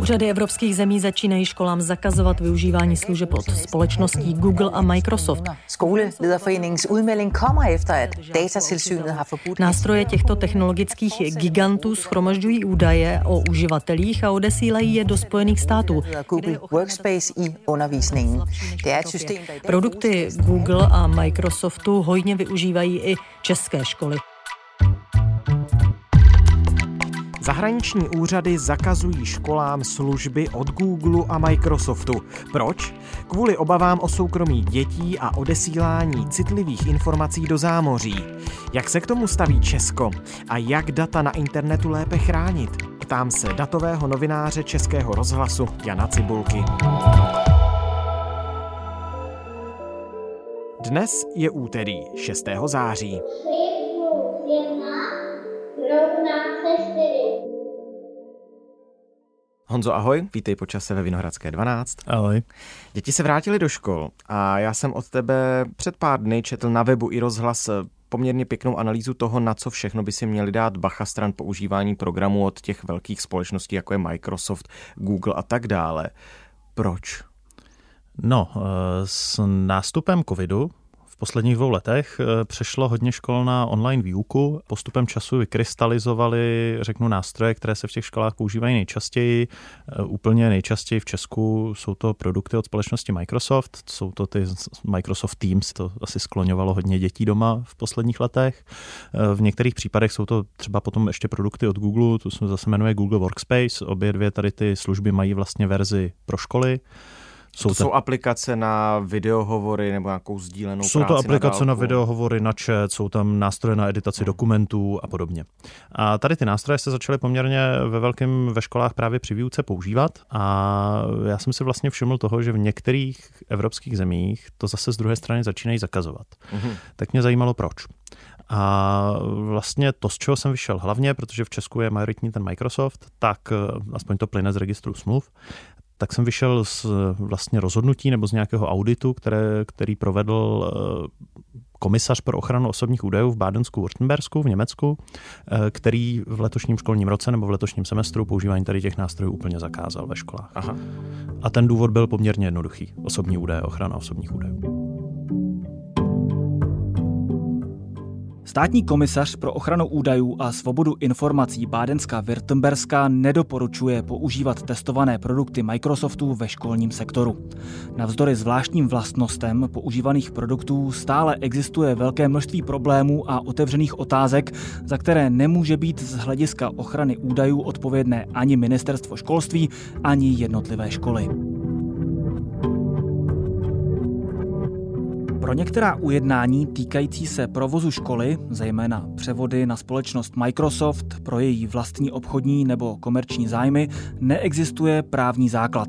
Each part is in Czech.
Úřady evropských zemí začínají školám zakazovat využívání služeb od společností Google a Microsoft. Nástroje těchto technologických gigantů shromažďují údaje o uživatelích a odesílají je do Spojených států. Produkty Google a Microsoftu hojně využívají i české školy. Zahraniční úřady zakazují školám služby od Google a Microsoftu. Proč? Kvůli obavám o soukromí dětí a odesílání citlivých informací do zámoří. Jak se k tomu staví Česko? A jak data na internetu lépe chránit? Ptám se datového novináře Českého rozhlasu Jana Cibulky. Dnes je úterý 6. září. 3 + 1 = 4. Honzo, ahoj, vítej po čase ve Vinohradské 12. Ahoj. Děti se vrátily do škol a já jsem od tebe před pár dny četl na webu i rozhlas poměrně pěknou analýzu toho, na co všechno by si měli dát bacha stran používání programů od těch velkých společností, jako je Microsoft, Google a tak dále. Proč? No, s nástupem covidu v posledních 2 letech přešlo hodně škol na online výuku. Postupem času vykrystalizovaly, řeknu, nástroje, které se v těch školách používají nejčastěji. Úplně nejčastěji v Česku jsou to produkty od společnosti Microsoft. Jsou to ty Microsoft Teams, to asi skloňovalo hodně dětí doma v posledních letech. V některých případech jsou to třeba potom ještě produkty od Google, to se zase jmenuje Google Workspace. Obě dvě tady ty služby mají vlastně verzi pro školy. Jsou aplikace na videohovory nebo nějakou sdílenou práci? Jsou to aplikace na videohovory, na chat, jsou tam nástroje na editaci dokumentů a podobně. A tady ty nástroje se začaly poměrně ve školách právě při výuce používat a já jsem si vlastně všiml toho, že v některých evropských zemích to zase z druhé strany začínají zakazovat. Mm-hmm. Tak mě zajímalo proč. A vlastně to, z čeho jsem vyšel hlavně, protože v Česku je majoritní ten Microsoft, tak aspoň to plyne z registru smluv, tak jsem vyšel z vlastně rozhodnutí nebo z nějakého auditu, který provedl komisař pro ochranu osobních údajů v Baden-Württembersku v Německu, který v letošním školním roce nebo v letošním semestru používání tady těch nástrojů úplně zakázal ve školách. Aha. A ten důvod byl poměrně jednoduchý. Osobní údaje, ochrana osobních údajů. Státní komisař pro ochranu údajů a svobodu informací Bádenská Württemberská nedoporučuje používat testované produkty Microsoftu ve školním sektoru. Navzdory zvláštním vlastnostem používaných produktů stále existuje velké množství problémů a otevřených otázek, za které nemůže být z hlediska ochrany údajů odpovědné ani ministerstvo školství, ani jednotlivé školy. Pro některá ujednání týkající se provozu školy, zejména převody na společnost Microsoft pro její vlastní obchodní nebo komerční zájmy, neexistuje právní základ.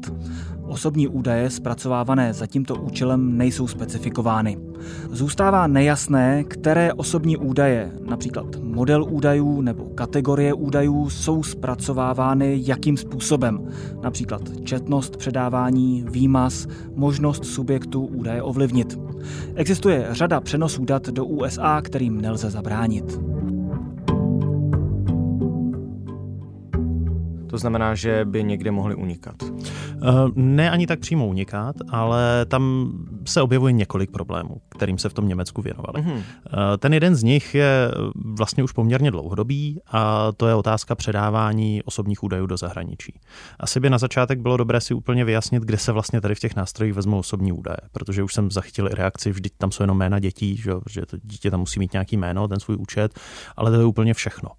Osobní údaje zpracovávané za tímto účelem nejsou specifikovány. Zůstává nejasné, které osobní údaje, například model údajů nebo kategorie údajů, jsou zpracovávány jakým způsobem. Například četnost předávání, výmaz, možnost subjektu údaje ovlivnit. Existuje řada přenosů dat do USA, kterým nelze zabránit. To znamená, že by někde mohli unikat? Ne ani tak přímo unikat, ale tam se objevuje několik problémů, kterým se v tom Německu věnovali. Mm-hmm. Ten jeden z nich je vlastně už poměrně dlouhodobý a to je otázka předávání osobních údajů do zahraničí. Asi by na začátek bylo dobré si úplně vyjasnit, kde se vlastně tady v těch nástrojích vezmou osobní údaje, protože už jsem zachytil i reakci, vždyť tam jsou jenom jména dětí, že to dítě tam musí mít nějaký jméno, ten svůj účet, ale to je úplně všechno.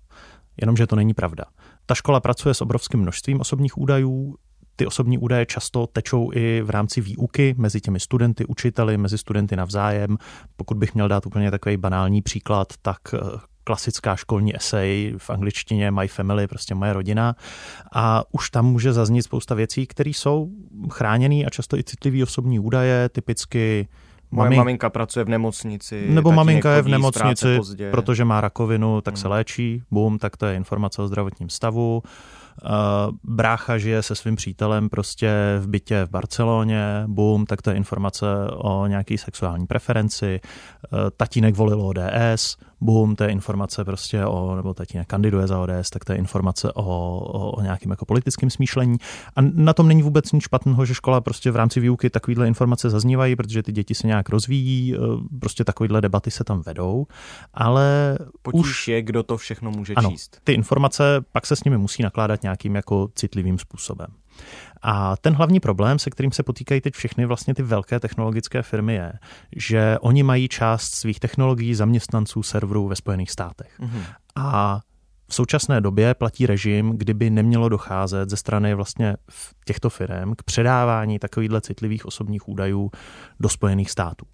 Jenomže to není pravda. Ta škola pracuje s obrovským množstvím osobních údajů. Ty osobní údaje často tečou i v rámci výuky mezi těmi studenty, učiteli, mezi studenty navzájem. Pokud bych měl dát úplně takový banální příklad, tak klasická školní esej v angličtině My Family, prostě moje rodina. A už tam může zaznít spousta věcí, které jsou chráněné a často i citlivé osobní údaje, typicky Moje maminka pracuje v nemocnici. Nebo maminka je v nemocnici, protože má rakovinu, tak se léčí. Bum, tak to je informace o zdravotním stavu. brácha žije se svým přítelem prostě v bytě v Barceloně, bum, tak to je informace o nějaký sexuální preferenci, tatínek volil ODS, bum, to je informace prostě o, nebo tatínek kandiduje za ODS, tak to je informace o nějakým jako politickém smýšlení. A na tom není vůbec nic špatného, že škola prostě v rámci výuky takovýhle informace zaznívají, protože ty děti se nějak rozvíjí, prostě takovýhle debaty se tam vedou, ale potíž už je, kdo to všechno může číst. Ty informace, pak se s nimi musí nakládat nějakým jako citlivým způsobem. A ten hlavní problém, se kterým se potýkají teď všechny vlastně ty velké technologické firmy, je, že oni mají část svých technologií, zaměstnanců, serverů ve Spojených státech. Mm-hmm. A v současné době platí režim, kdyby nemělo docházet ze strany vlastně těchto firm k předávání takovýchto citlivých osobních údajů do Spojených států.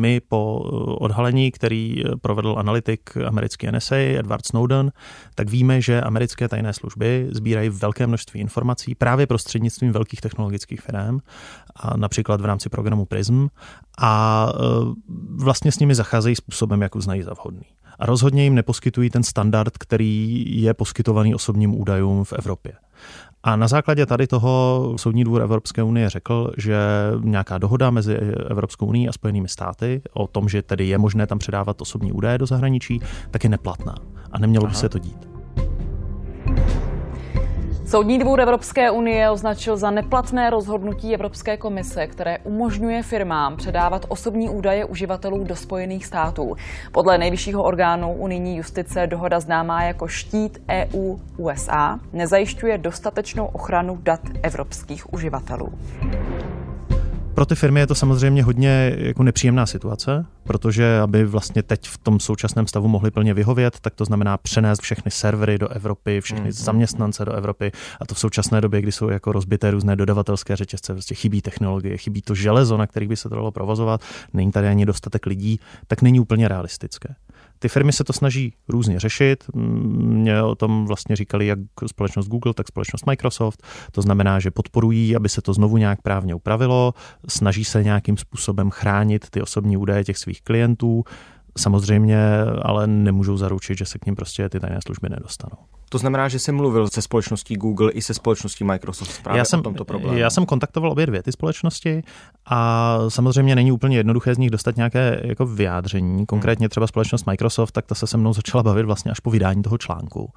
My po odhalení, který provedl analytik americký NSA Edward Snowden, tak víme, že americké tajné služby sbírají velké množství informací právě prostřednictvím velkých technologických firm, a například v rámci programu PRISM, a vlastně s nimi zacházejí způsobem, jak uznají za vhodný. A rozhodně jim neposkytují ten standard, který je poskytovaný osobním údajům v Evropě. A na základě tady toho Soudní dvůr Evropské unie řekl, že nějaká dohoda mezi Evropskou unií a Spojenými státy o tom, že tedy je možné tam předávat osobní údaje do zahraničí, tak je neplatná a nemělo by se to dít. Soudní dvůr Evropské unie označil za neplatné rozhodnutí Evropské komise, které umožňuje firmám předávat osobní údaje uživatelů do Spojených států. Podle nejvyššího orgánu unijní justice dohoda známá jako štít EU USA nezajišťuje dostatečnou ochranu dat evropských uživatelů. Pro ty firmy je to samozřejmě hodně jako nepříjemná situace, protože aby vlastně teď v tom současném stavu mohli plně vyhovět, tak to znamená přenést všechny servery do Evropy, všechny zaměstnance do Evropy, a to v současné době, kdy jsou jako rozbité různé dodavatelské řetězce, prostě chybí technologie, chybí to železo, na kterých by se to dalo provozovat, není tady ani dostatek lidí, tak není úplně realistické. Ty firmy se to snaží různě řešit. Mě o tom vlastně říkali jak společnost Google, tak společnost Microsoft. To znamená, že podporují, aby se to znovu nějak právně upravilo, snaží se nějakým způsobem chránit ty osobní údaje těch svých klientů. Samozřejmě, ale nemůžou zaručit, že se k nim prostě ty tajné služby nedostanou. To znamená, že jsem mluvil se společností Google i se společností Microsoft právě o tomto problému. Já jsem kontaktoval obě dvě ty společnosti a samozřejmě není úplně jednoduché z nich dostat nějaké jako vyjádření. Konkrétně třeba společnost Microsoft, tak ta se mnou začala bavit vlastně až po vydání toho článku.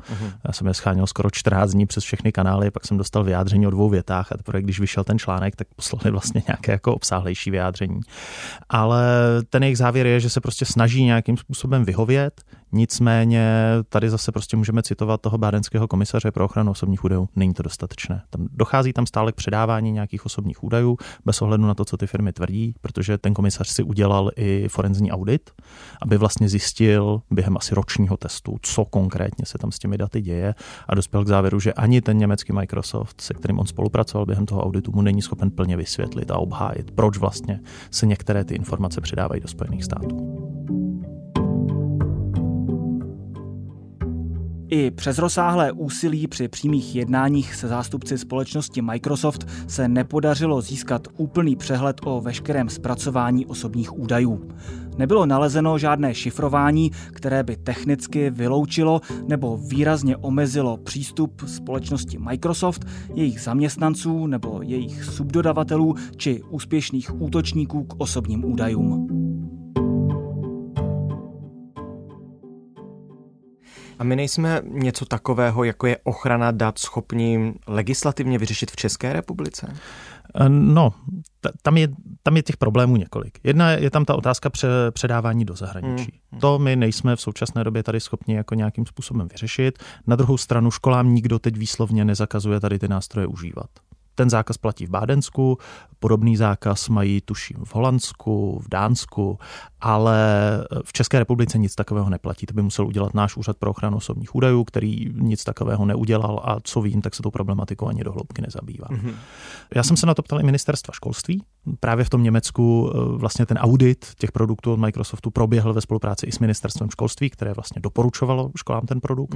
Já jsem je scháněl skoro 14 dní přes všechny kanály, pak jsem dostal vyjádření o 2 větách a teprve když vyšel ten článek, tak poslali vlastně nějaké jako obsáhlejší vyjádření. Ale ten jejich závěr je, že se prostě snaží nějakým způsobem vyhovět. Nicméně tady zase prostě můžeme citovat toho bádenského komisaře pro ochranu osobních údajů. Není to dostatečné. Dochází tam stále k předávání nějakých osobních údajů bez ohledu na to, co ty firmy tvrdí, protože ten komisař si udělal i forenzní audit, aby vlastně zjistil během asi ročního testu, co konkrétně se tam s těmi daty děje, a dospěl k závěru, že ani ten německý Microsoft, se kterým on spolupracoval během toho auditu, mu není schopen plně vysvětlit a obhájit, proč vlastně se některé ty informace předávají do Spojených států. I přes rozsáhlé úsilí při přímých jednáních se zástupci společnosti Microsoft se nepodařilo získat úplný přehled o veškerém zpracování osobních údajů. Nebylo nalezeno žádné šifrování, které by technicky vyloučilo nebo výrazně omezilo přístup společnosti Microsoft, jejich zaměstnanců nebo jejich subdodavatelů či úspěšných útočníků k osobním údajům. A my nejsme něco takového, jako je ochrana dat, schopní legislativně vyřešit v České republice? No, tam je těch problémů několik. Jedna je tam ta otázka předávání do zahraničí. To my nejsme v současné době tady schopni jako nějakým způsobem vyřešit. Na druhou stranu školám nikdo teď výslovně nezakazuje tady ty nástroje užívat. Ten zákaz platí v Bádensku, podobný zákaz mají tuším v Holandsku, v Dánsku, ale v České republice nic takového neplatí. To by musel udělat náš úřad pro ochranu osobních údajů, který nic takového neudělal, a co vím, tak se tou problematikou ani do hloubky nezabývá. Mm-hmm. Já jsem se na to ptal i ministerstva školství. Právě v tom Německu vlastně ten audit těch produktů od Microsoftu proběhl ve spolupráci i s ministerstvem školství, které vlastně doporučovalo školám ten produkt.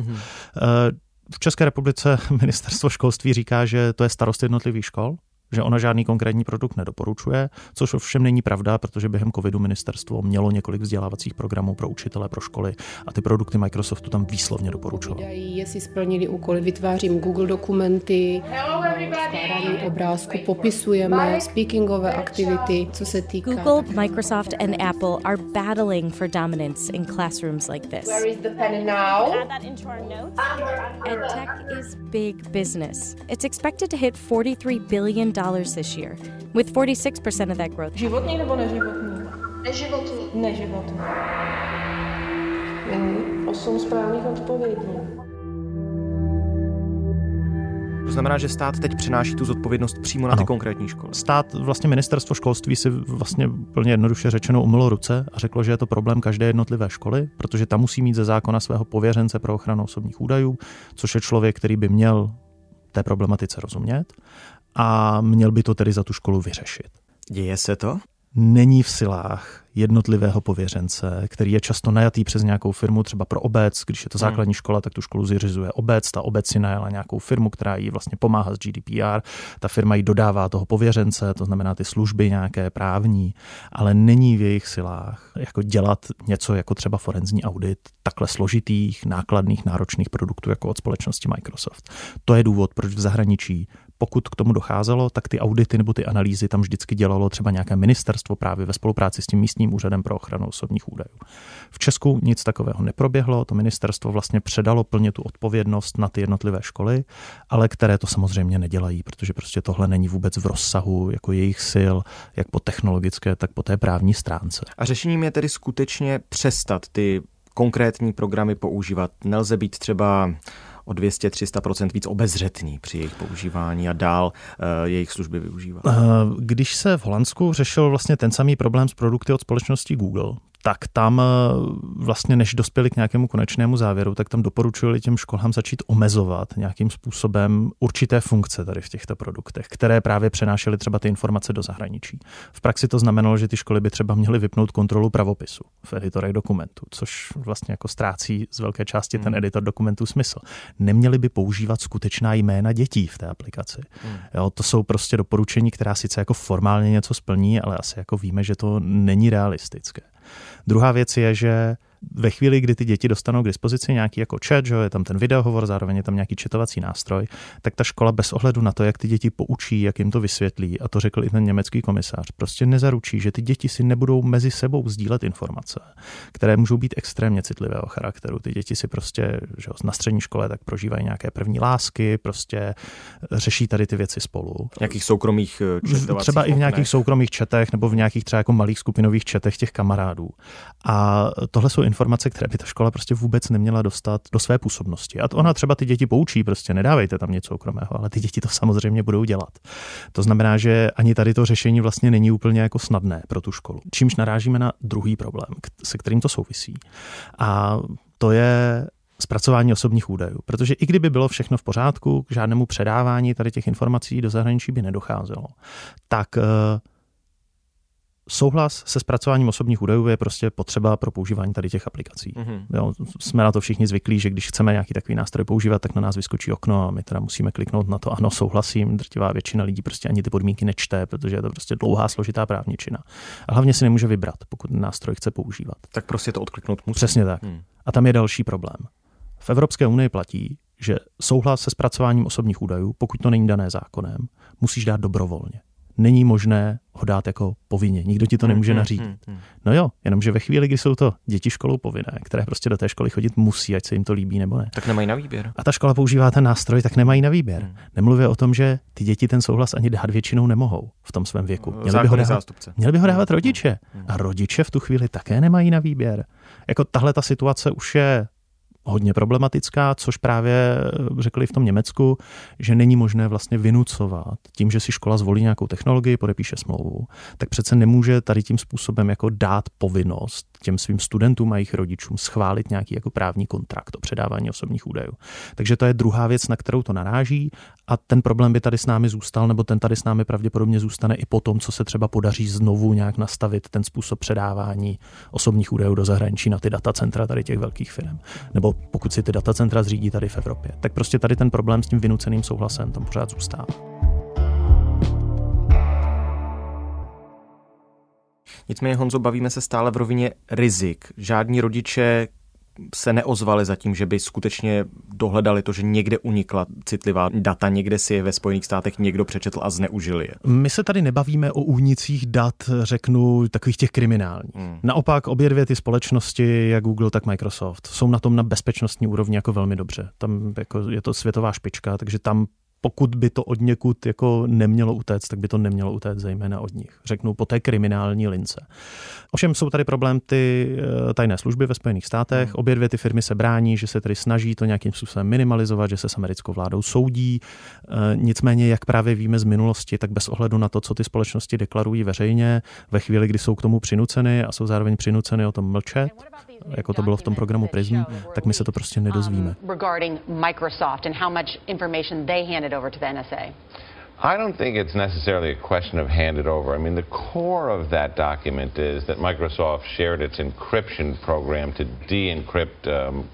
V České republice ministerstvo školství říká, že to je starost jednotlivých škol, že ona žádný konkrétní produkt nedoporučuje, což ovšem není pravda, protože během covidu ministerstvo mělo několik vzdělávacích programů pro učitele, pro školy a ty produkty Microsoftu tam výslovně doporučilo. Jestli splnili úkoly, vytvářím Google dokumenty, skládání obrázku, popisujeme speakingové aktivity, co se týká... Google, Microsoft and Apple are battling for dominance in classrooms like this. Where is the pen now? Add that into our notes. And tech is big business. It's expected to hit $43 billion this year, with 46% of that growth. Životní nebo neživotní? Neživotní. Neživotní. 8 správných odpovědí. To znamená, že stát teď přenáší tu zodpovědnost přímo na ty konkrétní školy. Stát, vlastně ministerstvo školství si vlastně plně jednoduše řečeno umylo ruce a řeklo, že je to problém každé jednotlivé školy, protože ta musí mít ze zákona svého pověřence pro ochranu osobních údajů, což je člověk, který by měl té problematice rozumět a měl by to tedy za tu školu vyřešit. Děje se to? Není v silách jednotlivého pověřence, který je často najatý přes nějakou firmu, třeba pro obec, když je to základní škola, tak tu školu zřizuje obec, ta obec si najala nějakou firmu, která jí vlastně pomáhá s GDPR, ta firma jí dodává toho pověřence, to znamená ty služby nějaké právní, ale není v jejich silách jako dělat něco jako třeba forenzní audit takhle složitých, nákladných, náročných produktů jako od společnosti Microsoft. To je důvod, proč v zahraničí, pokud k tomu docházelo, tak ty audity nebo ty analýzy tam vždycky dělalo třeba nějaké ministerstvo právě ve spolupráci s tím místním úřadem pro ochranu osobních údajů. V Česku nic takového neproběhlo, to ministerstvo vlastně předalo plně tu odpovědnost na ty jednotlivé školy, ale které to samozřejmě nedělají, protože prostě tohle není vůbec v rozsahu jako jejich sil, jak po technologické, tak po té právní stránce. A řešením je tedy skutečně přestat ty konkrétní programy používat. Nelze být třeba o 200-300% víc obezřetní při jejich používání a dál jejich služby využívat. Když se v Holandsku řešil vlastně ten samý problém s produkty od společnosti Google, tak tam vlastně, než dospěli k nějakému konečnému závěru, tak tam doporučili těm školám začít omezovat nějakým způsobem určité funkce tady v těchto produktech, které právě přenášely třeba ty informace do zahraničí. V praxi to znamenalo, že ty školy by třeba měly vypnout kontrolu pravopisu v editorech dokumentů, což vlastně jako ztrácí z velké části ten editor dokumentů smysl. Neměli by používat skutečná jména dětí v té aplikaci. Jo, to jsou prostě doporučení, která sice jako formálně něco splní, ale asi jako víme, že to není realistické. Druhá věc je, že ve chvíli, kdy ty děti dostanou k dispozici nějaký jako chat, že je tam ten videohovor, zároveň je tam nějaký chatovací nástroj, tak ta škola bez ohledu na to, jak ty děti poučí, jak jim to vysvětlí, a to řekl i ten německý komisář, prostě nezaručí, že ty děti si nebudou mezi sebou sdílet informace, které můžou být extrémně citlivého charakteru. Ty děti si prostě, že na střední škole tak prožívají nějaké první lásky, prostě řeší tady ty věci spolu. V nějakých soukromých chatovacích třeba i v nějakých soukromých chatech nebo v nějakých třeba jako malých skupinových chatech těch kamarádů. A tohle jsou informace, které by ta škola prostě vůbec neměla dostat do své působnosti. A ona třeba ty děti poučí, prostě nedávejte tam něco soukromého, ale ty děti to samozřejmě budou dělat. To znamená, že ani tady to řešení vlastně není úplně jako snadné pro tu školu. Čímž narážíme na druhý problém, se kterým to souvisí. A to je zpracování osobních údajů, protože i kdyby bylo všechno v pořádku, k žádnému předávání tady těch informací do zahraničí by nedocházelo, tak souhlas se zpracováním osobních údajů je prostě potřeba pro používání tady těch aplikací. Jo, jsme na to všichni zvyklí, že když chceme nějaký takový nástroj používat, tak na nás vyskočí okno a my teda musíme kliknout na to ano, souhlasím. Drtivá většina lidí prostě ani ty podmínky nečte, protože je to prostě dlouhá, složitá právničina. A hlavně si nemůže vybrat, pokud nástroj chce používat. Tak prostě to odkliknout musí. Přesně tak. A tam je další problém. V Evropské unii platí, že souhlas se zpracováním osobních údajů, pokud to není dané zákonem, musíš dát dobrovolně. Není možné ho dát jako povinně. Nikdo ti to nemůže nařídit. No jo, jenomže ve chvíli, kdy jsou to děti školou povinné, které prostě do té školy chodit musí, ať se jim to líbí nebo ne. Tak nemají na výběr. A ta škola používá ten nástroj, tak nemají na výběr. Nemluvě o tom, že ty děti ten souhlas ani dát většinou nemohou v tom svém věku. Měli by ho dávat rodiče. A rodiče v tu chvíli také nemají na výběr. Jako tahle ta situace už je hodně problematická, což právě řekli v tom Německu, že není možné vlastně vynucovat tím, že si škola zvolí nějakou technologii, podepíše smlouvu, tak přece nemůže tady tím způsobem jako dát povinnost těm svým studentům a jejich rodičům schválit nějaký jako právní kontrakt o předávání osobních údajů. Takže to je druhá věc, na kterou to naráží, a ten problém by tady s námi zůstal, nebo ten tady s námi pravděpodobně zůstane i po tom, co se třeba podaří znovu nějak nastavit ten způsob předávání osobních údajů do zahraničí na ty datacentra tady těch velkých firm. Nebo pokud si ty datacentra zřídí tady v Evropě, tak prostě tady ten problém s tím vynuceným souhlasem tam pořád zůstává. Nicméně, Honzo, bavíme se stále v rovině rizik. Žádní rodiče se neozvali zatím, že by skutečně dohledali to, že někde unikla citlivá data, někde si je ve Spojených státech někdo přečetl a zneužil je. My se tady nebavíme o únicích dat, řeknu, takových těch kriminálních. Naopak obě dvě ty společnosti, jak Google, tak Microsoft, jsou na tom na bezpečnostní úrovni jako velmi dobře. Tam jako je to světová špička, takže tam pokud by to od někud jako nemělo utéct, tak by to nemělo utéct zejména od nich. Řeknu po té kriminální lince. Ovšem jsou tady problém ty tajné služby ve Spojených státech. Obě dvě ty firmy se brání, že se tady snaží to nějakým způsobem minimalizovat, že se s americkou vládou soudí. Nicméně, jak právě víme z minulosti, tak bez ohledu na to, co ty společnosti deklarují veřejně, ve chvíli, kdy jsou k tomu přinuceny a jsou zároveň přinuceny o tom mlčet, jako to bylo v tom programu PRISM, tak my se to prostě nedozvíme. Over to the NSA. I don't think it's necessarily a question of handed over. I mean, the core of that document is that Microsoft shared its encryption program to de-encrypt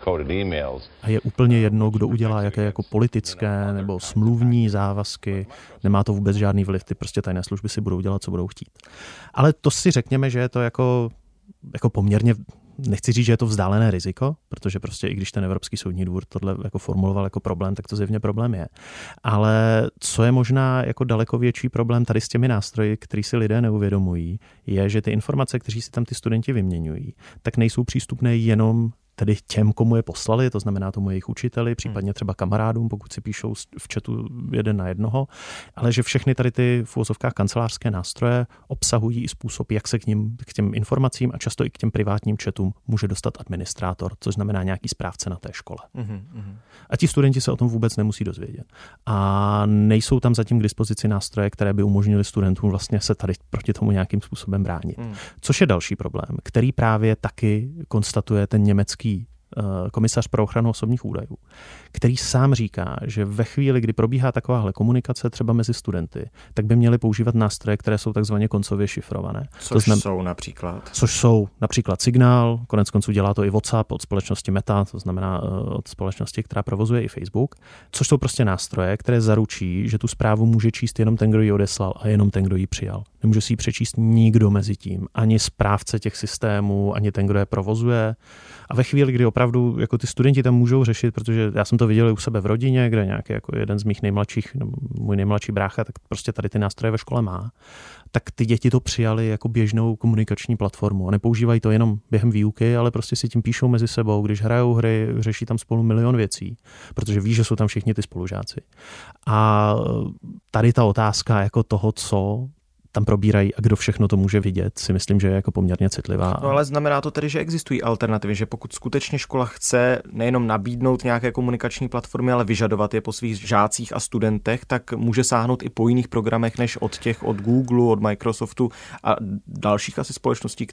coded emails. A je úplně jedno, kdo udělá jaké jako politické nebo smluvní závazky. Nemá to vůbec žádný vliv. Ty prostě tajné služby si budou dělat, co budou chtít. Ale to si řekněme, že je to jako poměrně, nechci říct, že je to vzdálené riziko, protože prostě i když ten Evropský soudní dvůr tohle jako formuloval jako problém, tak to zjevně problém je. Ale co je možná jako daleko větší problém tady s těmi nástroji, který si lidé neuvědomují, je, že ty informace, kteří si tam ty studenti vyměňují, tak nejsou přístupné jenom tedy těm, komu je poslali, to znamená tomu jejich učiteli, případně třeba kamarádům, pokud si píšou v chatu jeden na jednoho, ale že všechny tady ty v uvozovkách kancelářské nástroje obsahují i způsob, jak se k těm informacím a často i k těm privátním chatům může dostat administrátor, což znamená nějaký správce na té škole. A ti studenti se o tom vůbec nemusí dozvědět. A nejsou tam zatím k dispozici nástroje, které by umožnily studentům vlastně se tady proti tomu nějakým způsobem bránit. Což je další problém, který právě taky konstatuje ten německý komisař pro ochranu osobních údajů, který sám říká, že ve chvíli, kdy probíhá takováhle komunikace třeba mezi studenty, tak by měli používat nástroje, které jsou takzvaně koncově šifrované. Což jsou například Signal, koneckonců dělá to i WhatsApp od společnosti Meta, to znamená od společnosti, která provozuje i Facebook, což jsou prostě nástroje, které zaručí, že tu zprávu může číst jenom ten, kdo ji odeslal a jenom ten, kdo ji přijal. Nemůže si ji přečíst nikdo mezi tím, ani správce těch systémů, ani ten, kdo je provozuje. A ve chvíli, kdy opravdu jako ty studenti tam můžou řešit, protože já jsem to viděl u sebe v rodině, kde nějaký jako jeden z mých nejmladších, nebo můj nejmladší brácha, tak prostě tady ty nástroje ve škole má, tak ty děti to přijali jako běžnou komunikační platformu a nepoužívají to jenom během výuky, ale prostě si tím píšou mezi sebou, když hrajou hry, řeší tam spolu milion věcí, protože ví, že jsou tam všichni ty spolužáci. A tady ta otázka jako toho, co tam probírají a kdo všechno to může vidět, si myslím, že je jako poměrně citlivá. No ale znamená to tedy, že existují alternativy, že pokud skutečně škola chce nejenom nabídnout nějaké komunikační platformy, ale vyžadovat je po svých žácích a studentech, tak může sáhnout i po jiných programech než od těch od Google, od Microsoftu a dalších asi společností,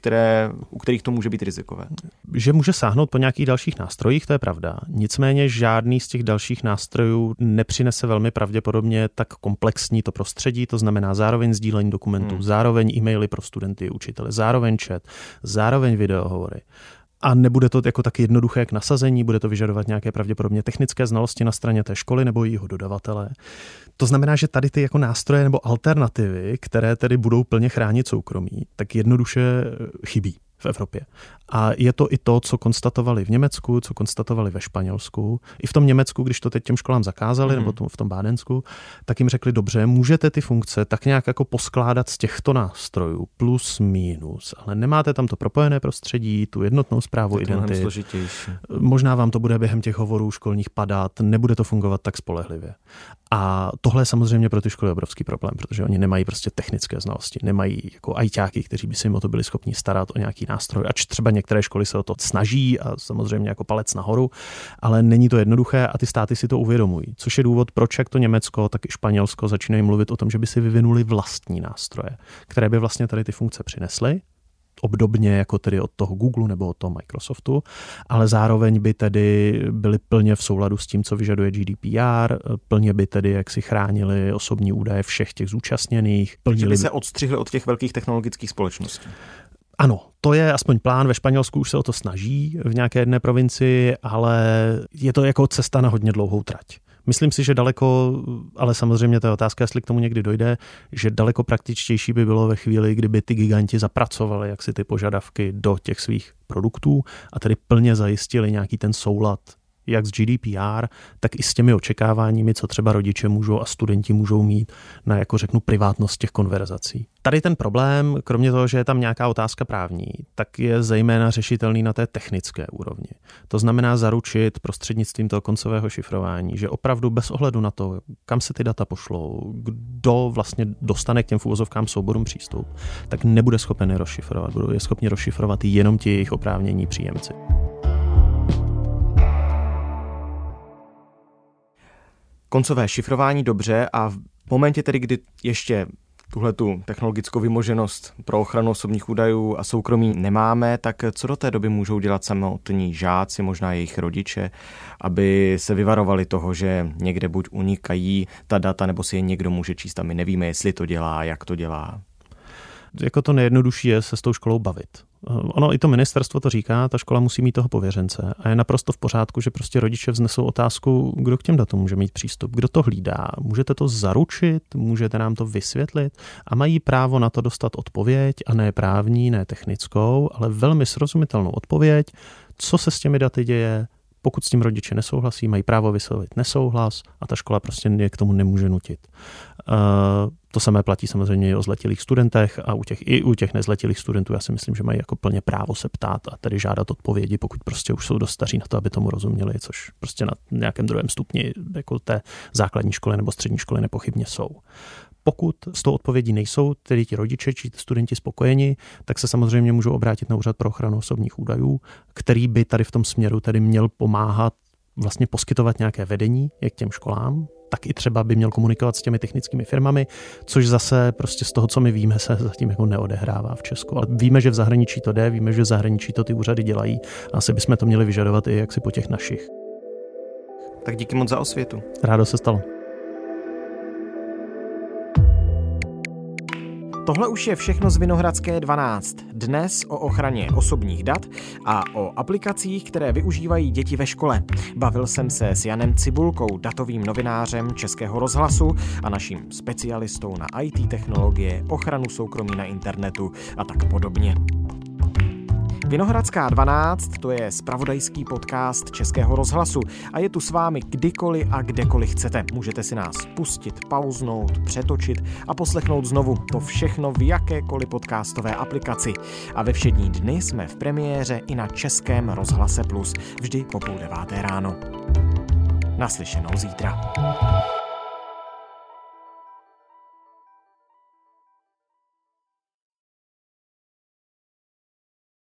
u kterých to může být rizikové. Že může sáhnout po nějakých dalších nástrojích, to je pravda. Nicméně žádný z těch dalších nástrojů nepřinese velmi pravděpodobně tak komplexní to prostředí, to znamená zároveň sdílení dokumentů, zároveň e-maily pro studenty, učitele, zároveň chat, zároveň videohovory. A nebude to jako tak jednoduché k nasazení, bude to vyžadovat nějaké pravděpodobně technické znalosti na straně té školy nebo jejího dodavatele. To znamená, že tady ty jako nástroje nebo alternativy, které tedy budou plně chránit soukromí, tak jednoduše chybí v Evropě. A je to i to, co konstatovali v Německu, co konstatovali ve Španělsku. I v tom Německu, když to teď těm školám zakázali, nebo v tom Bádensku, tak jim řekli, dobře, můžete ty funkce tak nějak jako poskládat z těchto nástrojů, plus, mínus, ale nemáte tam to propojené prostředí, tu jednotnou zprávu identity. Možná vám to bude během těch hovorů školních padat, nebude to fungovat tak spolehlivě. A tohle je samozřejmě pro ty školy obrovský problém, protože oni nemají prostě technické znalosti, nemají jako ajťáky, kteří by se jim o to byli schopni starat o nějaký nástroj, ač třeba některé školy se o to snaží a samozřejmě jako palec nahoru, ale není to jednoduché a ty státy si to uvědomují, což je důvod, proč jak to Německo, tak i Španělsko začínají mluvit o tom, že by si vyvinuli vlastní nástroje, které by vlastně tady ty funkce přinesly, obdobně jako tedy od toho Google nebo od toho Microsoftu, ale zároveň by tedy byly plně v souladu s tím, co vyžaduje GDPR, plně by tedy jaksi chránili osobní údaje všech těch zúčastněných. Takže by se odstřihli od těch velkých technologických společností. Ano, to je aspoň plán, ve Španělsku už se o to snaží v nějaké jedné provinci, ale je to jako cesta na hodně dlouhou trať. Myslím si, že daleko, ale samozřejmě to je otázka, jestli k tomu někdy dojde, že daleko praktičtější by bylo ve chvíli, kdyby ty giganti zapracovali jaksi ty požadavky do těch svých produktů a tedy plně zajistili nějaký ten soulad jak s GDPR, tak i s těmi očekáváními, co třeba rodiče můžou a studenti můžou mít na, jako řeknu, privátnost těch konverzací. Tady ten problém, kromě toho, že je tam nějaká otázka právní, tak je zejména řešitelný na té technické úrovni. To znamená zaručit prostřednictvím toho koncového šifrování, že opravdu bez ohledu na to, kam se ty data pošlou, kdo vlastně dostane k těm uvozovkám souborům přístup, tak nebude schopen je rozšifrovat. Budou je schopni rozšifrovat jenom ti jejich oprávnění příjemci. Koncové šifrování dobře a v momentě tedy, kdy ještě tuhletu technologickou vymoženost pro ochranu osobních údajů a soukromí nemáme, tak co do té doby můžou dělat samotní žáci, možná jejich rodiče, aby se vyvarovali toho, že někde buď unikají ta data, nebo si je někdo může číst a my nevíme, jestli to dělá, jak to dělá. Jako to nejjednodušší je se s tou školou bavit. Ono i to ministerstvo to říká, ta škola musí mít toho pověřence a je naprosto v pořádku, že prostě rodiče vznesou otázku, kdo k těm datům může mít přístup, kdo to hlídá, můžete to zaručit, můžete nám to vysvětlit a mají právo na to dostat odpověď a ne právní, ne technickou, ale velmi srozumitelnou odpověď, co se s těmi daty děje, pokud s tím rodiče nesouhlasí, mají právo vyslovit nesouhlas a ta škola prostě je k tomu nemůže nutit. To samé platí samozřejmě i o zletilých studentech a u těch nezletilých studentů já si myslím, že mají jako plně právo se ptát a tedy žádat odpovědi, pokud prostě už jsou dost staří na to, aby tomu rozuměli, což prostě na nějakém druhém stupni jako té základní školy nebo střední školy nepochybně jsou. Pokud s tou odpovědí nejsou tedy ti rodiče či studenti spokojeni, tak se samozřejmě můžou obrátit na Úřad pro ochranu osobních údajů, který by tady v tom směru tedy měl pomáhat vlastně poskytovat nějaké vedení jak těm školám, tak i třeba by měl komunikovat s těmi technickými firmami, což zase prostě z toho, co my víme, se zatím jako neodehrává v Česku. Ale víme, že v zahraničí to jde, víme, že v zahraničí to ty úřady dělají a asi bychom to měli vyžadovat i jaksi po těch našich. Tak díky moc za osvětu. Rádo se stalo. Tohle už je všechno z Vinohradské 12. Dnes o ochraně osobních dat a o aplikacích, které využívají děti ve škole. Bavil jsem se s Janem Cibulkou, datovým novinářem Českého rozhlasu a naším specialistou na IT technologie, ochranu soukromí na internetu a tak podobně. Vinohradská 12 to je zpravodajský podcast Českého rozhlasu a je tu s vámi kdykoliv a kdekoliv chcete. Můžete si nás pustit, pauznout, přetočit a poslechnout znovu to všechno v jakékoliv podcastové aplikaci. A ve všední dny jsme v premiéře i na Českém rozhlase Plus, vždy po 8:30 ráno. Naslyšenou zítra.